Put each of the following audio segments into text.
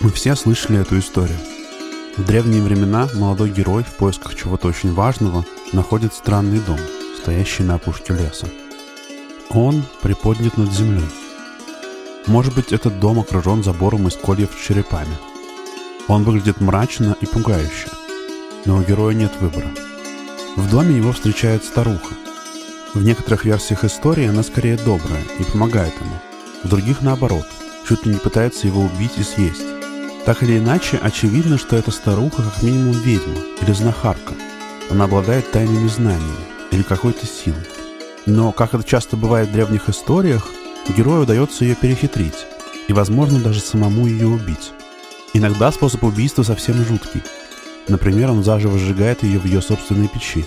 Мы все слышали эту историю. В древние времена молодой герой в поисках чего-то очень важного находит странный дом, стоящий на опушке леса. Он приподнят над землей. Может быть, этот дом окружен забором из кольев с черепами. Он выглядит мрачно и пугающе, но у героя нет выбора. В доме его встречает старуха. В некоторых версиях истории она скорее добрая и помогает ему, в других наоборот, чуть ли не пытается его убить и съесть. Так или иначе, очевидно, что эта старуха как минимум ведьма или знахарка. Она обладает тайными знаниями или какой-то силой. Но, как это часто бывает в древних историях, герою удается ее перехитрить и, возможно, даже самому ее убить. Иногда способ убийства совсем жуткий. Например, он заживо сжигает ее в ее собственной печи.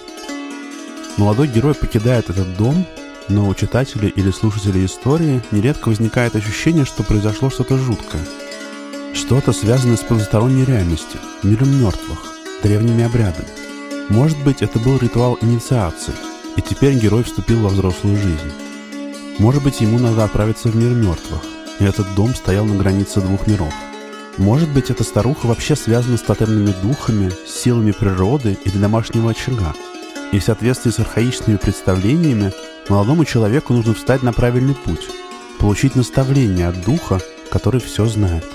Молодой герой покидает этот дом, но у читателей или слушателей истории нередко возникает ощущение, что произошло что-то жуткое. Что-то связанное с потусторонней реальностью, миром мертвых, древними обрядами. Может быть, это был ритуал инициации, и теперь герой вступил во взрослую жизнь. Может быть, ему надо отправиться в мир мертвых, и этот дом стоял на границе двух миров. Может быть, эта старуха вообще связана с тотемными духами, с силами природы или домашнего очага. И в соответствии с архаичными представлениями молодому человеку нужно встать на правильный путь, получить наставление от духа, который все знает.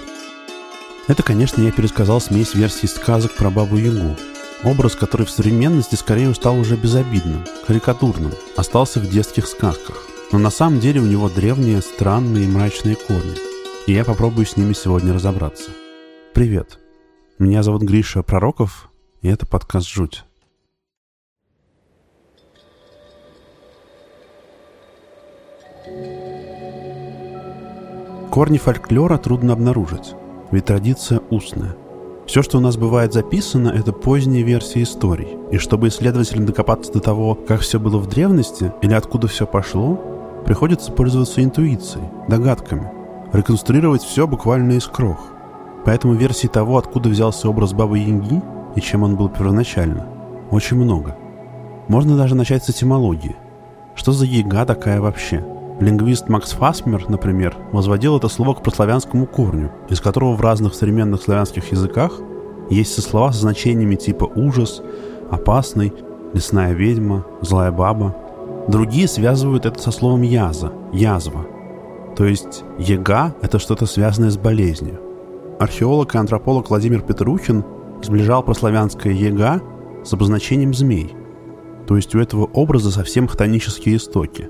Это, конечно, я пересказал смесь версий сказок про Бабу-Ягу. Образ, который в современности скорее стал уже безобидным, карикатурным, остался в детских сказках. Но на самом деле у него древние, странные и мрачные корни. И я попробую с ними сегодня разобраться. Привет, меня зовут Гриша Пророков, и это подкаст «Жуть». Корни фольклора трудно обнаружить, ведь традиция устная. Все, что у нас бывает записано, это поздние версии историй. И чтобы исследователям докопаться до того, как все было в древности или откуда все пошло, приходится пользоваться интуицией, догадками, реконструировать все буквально из крох. Поэтому версий того, откуда взялся образ Бабы-Яги и чем он был первоначально, очень много. Можно даже начать с этимологии. Что за яга такая вообще? Лингвист Макс Фасмер, например, возводил это слово к прославянскому корню, из которого в разных современных славянских языках есть слова со значениями типа «ужас», «опасный», «лесная ведьма», «злая баба». Другие связывают это со словом «яза», «язва». То есть «яга» — это что-то связанное с болезнью. Археолог и антрополог Владимир Петрухин сближал прославянское «яга» с обозначением «змей». То есть у этого образа совсем хтонические истоки.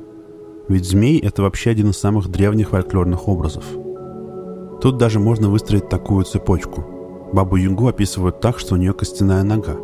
Ведь змей — это вообще один из самых древних фольклорных образов. Тут даже можно выстроить такую цепочку. Бабу-Ягу описывают так, что у нее костяная нога.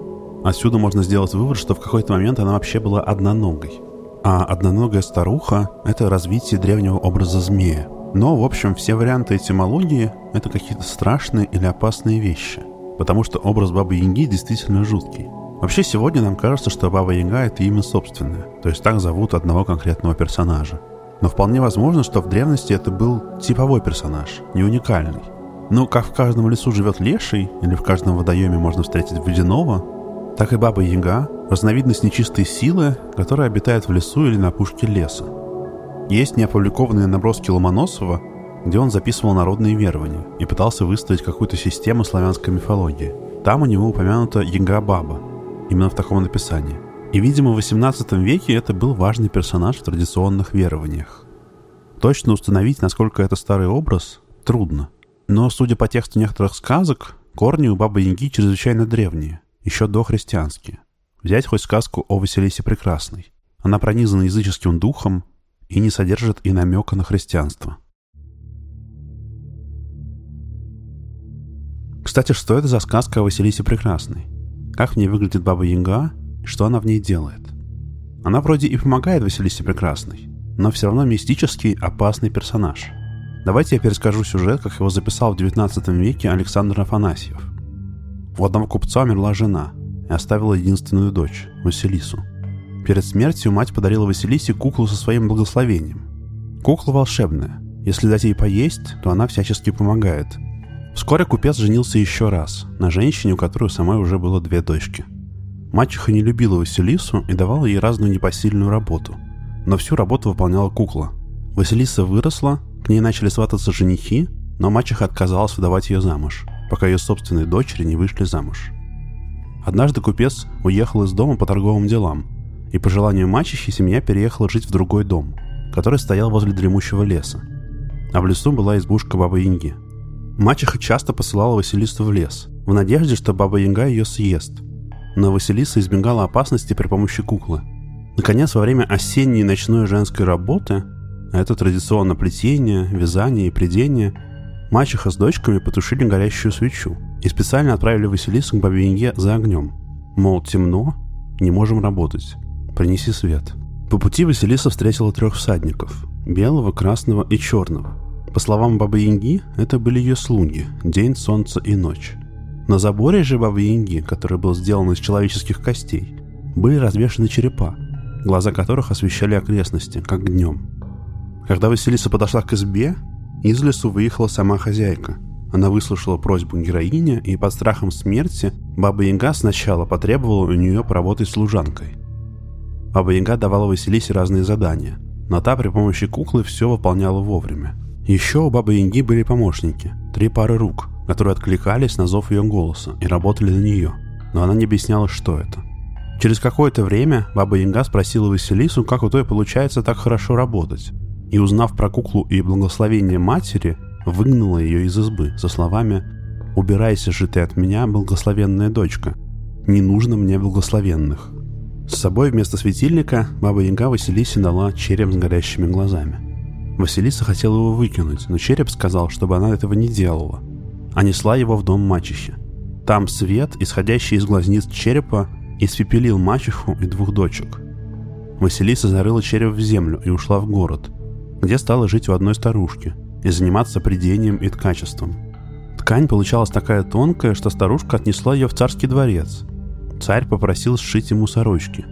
Отсюда можно сделать вывод, что в какой-то момент она вообще была одноногой. А одноногая старуха — это развитие древнего образа змея. Но, в общем, все варианты этимологии — это какие-то страшные или опасные вещи. Потому что образ Бабы-Яги действительно жуткий. Вообще, сегодня нам кажется, что Баба-Яга — это имя собственное, то есть так зовут одного конкретного персонажа. Но вполне возможно, что в древности это был типовой персонаж, не уникальный. Ну, как в каждом лесу живет леший, или в каждом водоеме можно встретить водяного, так и Баба-Яга — разновидность нечистой силы, которая обитает в лесу или на опушке леса. Есть неопубликованные наброски Ломоносова, где он записывал народные верования и пытался выстроить какую-то систему славянской мифологии. Там у него упомянута Яга-Баба, именно в таком написании. И, видимо, в XVIII веке это был важный персонаж в традиционных верованиях. Точно установить, насколько это старый образ, трудно. Но, судя по тексту некоторых сказок, корни у Бабы-Яги чрезвычайно древние, еще дохристианские. Взять хоть сказку о Василисе Прекрасной. Она пронизана языческим духом и не содержит и намека на христианство. Кстати, что это за сказка о Василисе Прекрасной? Как в ней выглядит Баба-Яга и что она в ней делает? Она вроде и помогает Василисе Прекрасной, но все равно мистический, опасный персонаж. Давайте я перескажу сюжет, как его записал в XIX веке Александр Афанасьев. У одного купца умерла жена и оставила единственную дочь, Василису. Перед смертью мать подарила Василисе куклу со своим благословением. Кукла волшебная. Если дать ей поесть, то она всячески помогает. Вскоре купец женился еще раз, на женщине, у которой самой уже было две дочки. Мачеха не любила Василису и давала ей разную непосильную работу, но всю работу выполняла кукла. Василиса выросла, к ней начали свататься женихи, но мачеха отказалась выдавать ее замуж. пока ее собственные дочери не вышли замуж. Однажды купец уехал из дома по торговым делам, и по желанию мачехи семья переехала жить в другой дом, который стоял возле дремущего леса. А в лесу была избушка Бабы-Яги. Мачеха часто посылала Василису в лес, в надежде, что Баба-Яга ее съест. Но Василиса избегала опасности при помощи куклы. Наконец, во время осенней ночной женской работы, а это традиционно плетение, вязание и прядение, мачеха с дочками потушили горящую свечу и специально отправили Василису к Бабе-Яге за огнем. Мол, темно, не можем работать, принеси свет. По пути Василиса встретила 3 всадников – белого, красного и черного. По словам Бабы-Яги, это были ее слуги – день, солнце и ночь. На заборе же Бабы-Яги, который был сделан из человеческих костей, были развешаны черепа, глаза которых освещали окрестности, как днем. Когда Василиса подошла к избе, из лесу выехала сама хозяйка. Она выслушала просьбу героини, и под страхом смерти Баба-Яга сначала потребовала у нее поработать служанкой. Баба-Яга давала Василисе разные задания, но та при помощи куклы все выполняла вовремя. Еще у Бабы-Яги были помощники, 3 пары рук, которые откликались на зов ее голоса и работали на нее, но она не объясняла, что это. Через какое-то время Баба-Яга спросила Василису, как у той получается так хорошо работать, и, узнав про куклу и благословение матери, выгнала ее из избы со словами: «Убирайся же ты от меня, благословенная дочка, не нужно мне благословенных». С собой вместо светильника Баба-Яга Василисе дала череп с горящими глазами. Василиса хотела его выкинуть, но череп сказал, чтобы она этого не делала, а несла его в дом мачехи. Там свет, исходящий из глазниц черепа, испепелил мачеху и 2 дочек. Василиса зарыла череп в землю и ушла в город, где стала жить у одной старушки и заниматься прядением и ткачеством. Ткань получалась такая тонкая, что старушка отнесла ее в царский дворец. Царь попросил сшить ему сорочки.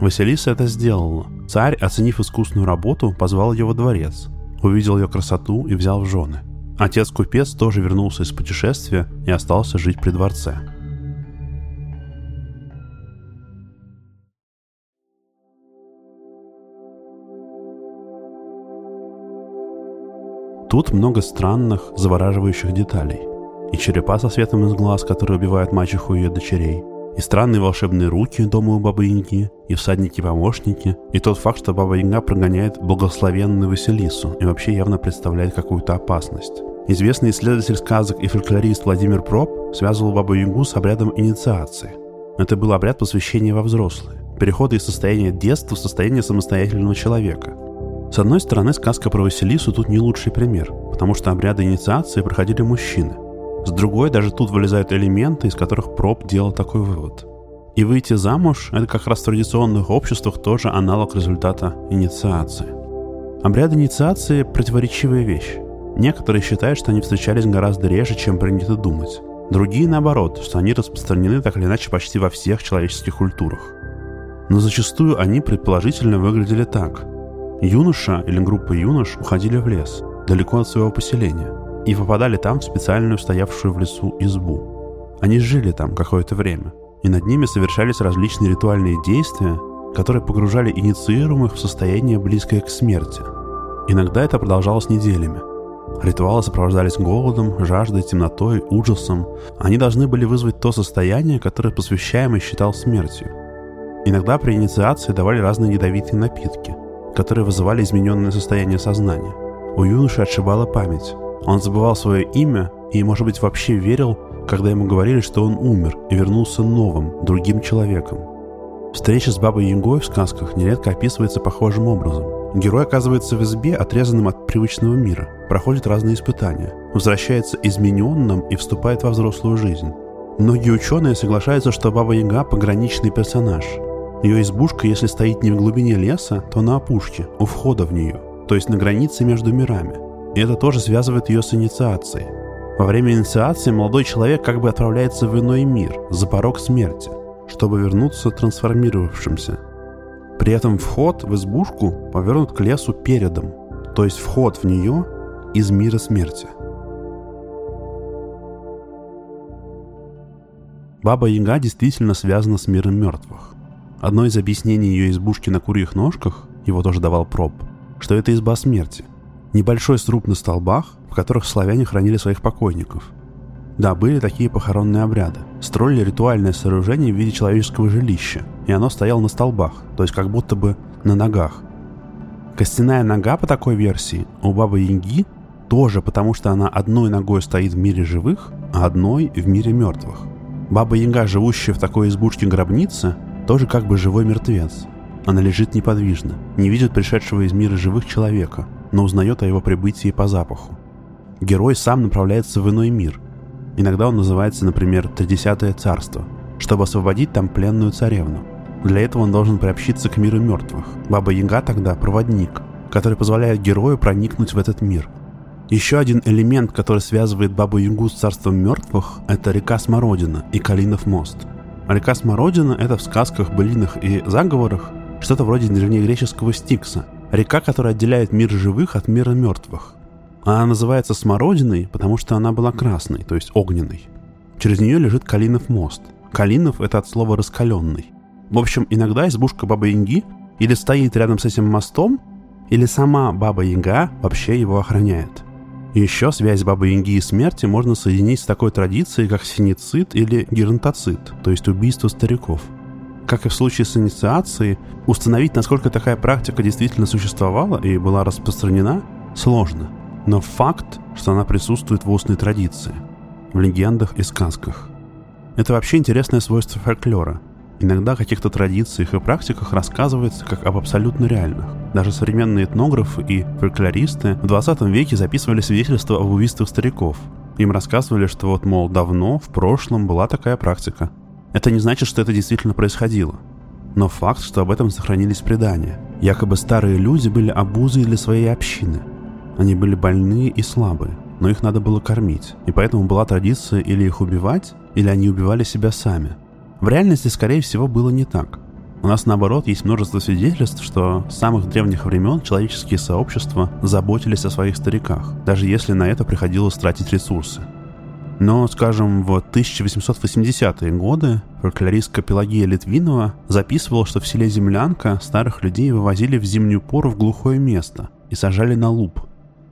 Василиса это сделала. Царь, оценив искусную работу, позвал ее во дворец, увидел ее красоту и взял в жены. Отец-купец тоже вернулся из путешествия и остался жить при дворце. Тут много странных, завораживающих деталей. И черепа со светом из глаз, которые убивают мачеху и ее дочерей, и странные волшебные руки дома у Бабы-Яги, и всадники-помощники, и тот факт, что Баба-Яга прогоняет благословенную Василису и вообще явно представляет какую-то опасность. Известный исследователь сказок и фольклорист Владимир Пропп связывал Бабу-Ягу с обрядом инициации. Это был обряд посвящения во взрослые, перехода из состояния детства в состояние самостоятельного человека. С одной стороны, сказка про Василису тут не лучший пример, потому что обряды инициации проходили мужчины. С другой, даже тут вылезают элементы, из которых Пропп делал такой вывод. И выйти замуж – это как раз в традиционных обществах тоже аналог результата инициации. Обряды инициации – противоречивая вещь. Некоторые считают, что они встречались гораздо реже, чем принято думать. Другие, наоборот, что они распространены так или иначе почти во всех человеческих культурах. Но зачастую они предположительно выглядели так. Юноша или группа юнош уходили в лес, далеко от своего поселения, и попадали там в специальную стоявшую в лесу избу. Они жили там какое-то время, и над ними совершались различные ритуальные действия, которые погружали инициируемых в состояние, близкое к смерти. Иногда это продолжалось неделями. Ритуалы сопровождались голодом, жаждой, темнотой, ужасом. Они должны были вызвать то состояние, которое посвящаемый считал смертью. Иногда при инициации давали разные ядовитые напитки, которые вызывали измененное состояние сознания. У юноши отшибала память. Он забывал свое имя и, может быть, вообще верил, когда ему говорили, что он умер и вернулся новым, другим человеком. Встреча с Бабой-Ягой в сказках нередко описывается похожим образом. Герой оказывается в избе, отрезанном от привычного мира, проходит разные испытания, возвращается измененным и вступает во взрослую жизнь. Многие ученые соглашаются, что Баба-Яга – пограничный персонаж. Ее избушка, если стоит не в глубине леса, то на опушке, у входа в нее, то есть на границе между мирами. И это тоже связывает ее с инициацией. Во время инициации молодой человек как бы отправляется в иной мир, за порог смерти, чтобы вернуться трансформировавшимся. При этом вход в избушку повернут к лесу передом, то есть вход в нее из мира смерти. Баба-Яга действительно связана с миром мертвых. Одно из объяснений ее избушки на курьих ножках, его тоже давал Пропп, что это изба смерти. Небольшой сруб на столбах, в которых славяне хранили своих покойников. Да, были такие похоронные обряды. Строили ритуальное сооружение в виде человеческого жилища, и оно стояло на столбах, то есть как будто бы на ногах. Костяная нога по такой версии у Бабы-Яги тоже, потому что она одной ногой стоит в мире живых, а одной в мире мертвых. Баба-Яга, живущая в такой избушке-гробнице, тоже как бы живой мертвец. Она лежит неподвижно, не видит пришедшего из мира живых человека, но узнает о его прибытии по запаху. Герой сам направляется в иной мир. Иногда он называется, например, «Тридесятое царство», чтобы освободить там пленную царевну. Для этого он должен приобщиться к миру мертвых. Баба-Яга тогда проводник, который позволяет герою проникнуть в этот мир. Еще один элемент, который связывает Бабу-Ягу с царством мертвых, это река Смородина и Калинов мост. Река Смородина – это в сказках, былинах и заговорах что-то вроде древнегреческого Стикса, река, которая отделяет мир живых от мира мертвых. Она называется Смородиной, потому что она была красной, то есть огненной. Через нее лежит Калинов мост. Калинов – это от слова «раскаленный». В общем, иногда избушка Бабы-Яги или стоит рядом с этим мостом, или сама Баба-Яга вообще его охраняет. Еще связь Бабы-Яги и смерти можно соединить с такой традицией, как синицид или геронтоцид, то есть убийство стариков. Как и в случае с инициацией, установить, насколько такая практика действительно существовала и была распространена, сложно, но факт, что она присутствует в устной традиции, в легендах и сказках. Это вообще интересное свойство фольклора. Иногда о каких-то традициях и практиках рассказывается как об абсолютно реальных. Даже современные этнографы и фольклористы в 20 веке записывали свидетельства об убийствах стариков. Им рассказывали, что вот, мол, давно, в прошлом была такая практика. Это не значит, что это действительно происходило. Но факт, что об этом сохранились предания. Якобы старые люди были обузой для своей общины. Они были больные и слабые, но их надо было кормить. И поэтому была традиция или их убивать, или они убивали себя сами. В реальности, скорее всего, было не так. У нас, наоборот, есть множество свидетельств, что с самых древних времен человеческие сообщества заботились о своих стариках, даже если на это приходилось тратить ресурсы. Но, скажем, в 1880-е годы фольклористка Пелагея Литвинова записывала, что в селе Землянка старых людей вывозили в зимнюю пору в глухое место и сажали на луп,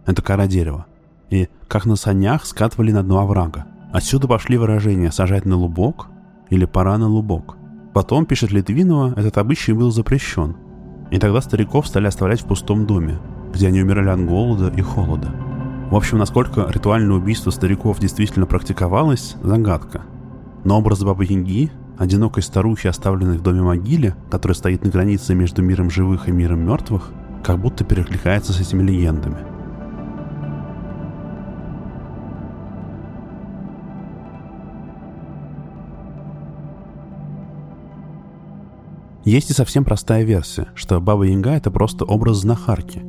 это кора дерева, и, как на санях, скатывали на дно оврага. Отсюда пошли выражения «сажать на лубок» или «пора на лубок». Потом, пишет Литвинова, этот обычай был запрещен, и тогда стариков стали оставлять в пустом доме, где они умирали от голода и холода. В общем, насколько ритуальное убийство стариков действительно практиковалось – загадка. Но образ Бабы-Яги, одинокой старухи, оставленной в доме могиле, которая стоит на границе между миром живых и миром мертвых, как будто перекликается с этими легендами. Есть и совсем простая версия, что Баба-Яга – это просто образ знахарки,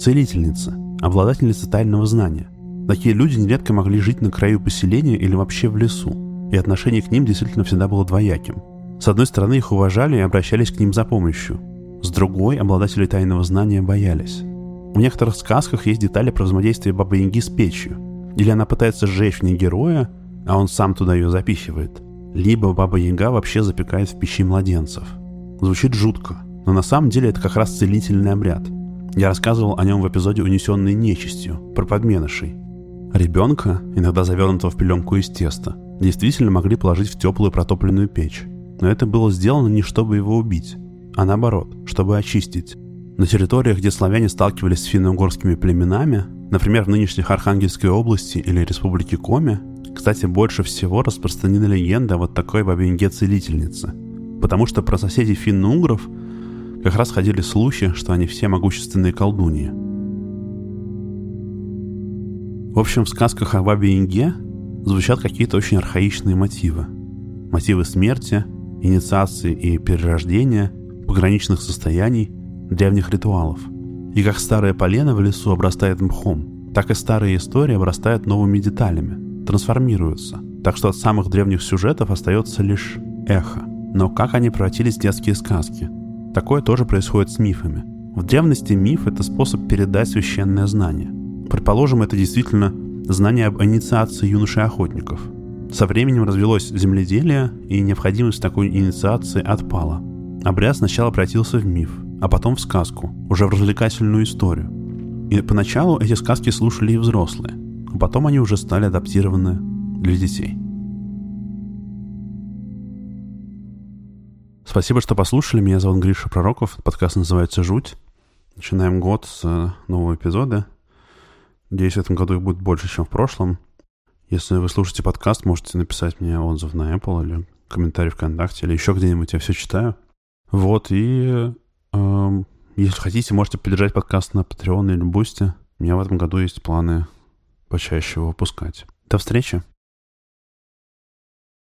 целительницы, обладательницы тайного знания. Такие люди нередко могли жить на краю поселения или вообще в лесу, и отношение к ним действительно всегда было двояким. С одной стороны, их уважали и обращались к ним за помощью, с другой, обладатели тайного знания боялись. В некоторых сказках есть детали про взаимодействие Бабы-Яги с печью, или она пытается сжечь в ней героя, а он сам туда ее запихивает, либо Баба-Яга вообще запекает в печи младенцев. Звучит жутко, но на самом деле это как раз целительный обряд. Я рассказывал о нем в эпизоде «Унесенные нечистью», про подменышей. Ребенка, иногда завернутого в пеленку из теста, действительно могли положить в теплую протопленную печь. Но это было сделано не чтобы его убить, а наоборот, чтобы очистить. На территориях, где славяне сталкивались с финно-угорскими племенами, например, в нынешних Архангельской области или Республике Коми, кстати, больше всего распространена легенда о вот такой бабе-яге-целительнице. Потому что про соседей финно-угров как раз ходили слухи, что они все могущественные колдуньи. В общем, в сказках о Бабе-Яге звучат какие-то очень архаичные мотивы. Мотивы смерти, инициации и перерождения, пограничных состояний, древних ритуалов. И как старое полено в лесу обрастает мхом, так и старые истории обрастают новыми деталями, трансформируются. Так что от самых древних сюжетов остается лишь эхо. Но как они превратились в детские сказки? Такое тоже происходит с мифами. В древности миф – это способ передать священное знание. Предположим, это действительно знание об инициации юношей-охотников. Со временем развелось земледелие, и необходимость такой инициации отпала. Обряд сначала превратился в миф, а потом в сказку, уже в развлекательную историю. И поначалу эти сказки слушали и взрослые, а потом они уже стали адаптированы для детей. Спасибо, что послушали. Меня зовут Гриша Пророков. Подкаст называется «Жуть». Начинаем год с нового эпизода. Надеюсь, в этом году их будет больше, чем в прошлом. Если вы слушаете подкаст, можете написать мне отзыв на Apple или комментарий ВКонтакте, или еще где-нибудь, я все читаю. Вот, и если хотите, можете поддержать подкаст на Patreon или Boosty. У меня в этом году есть планы почаще его выпускать. До встречи!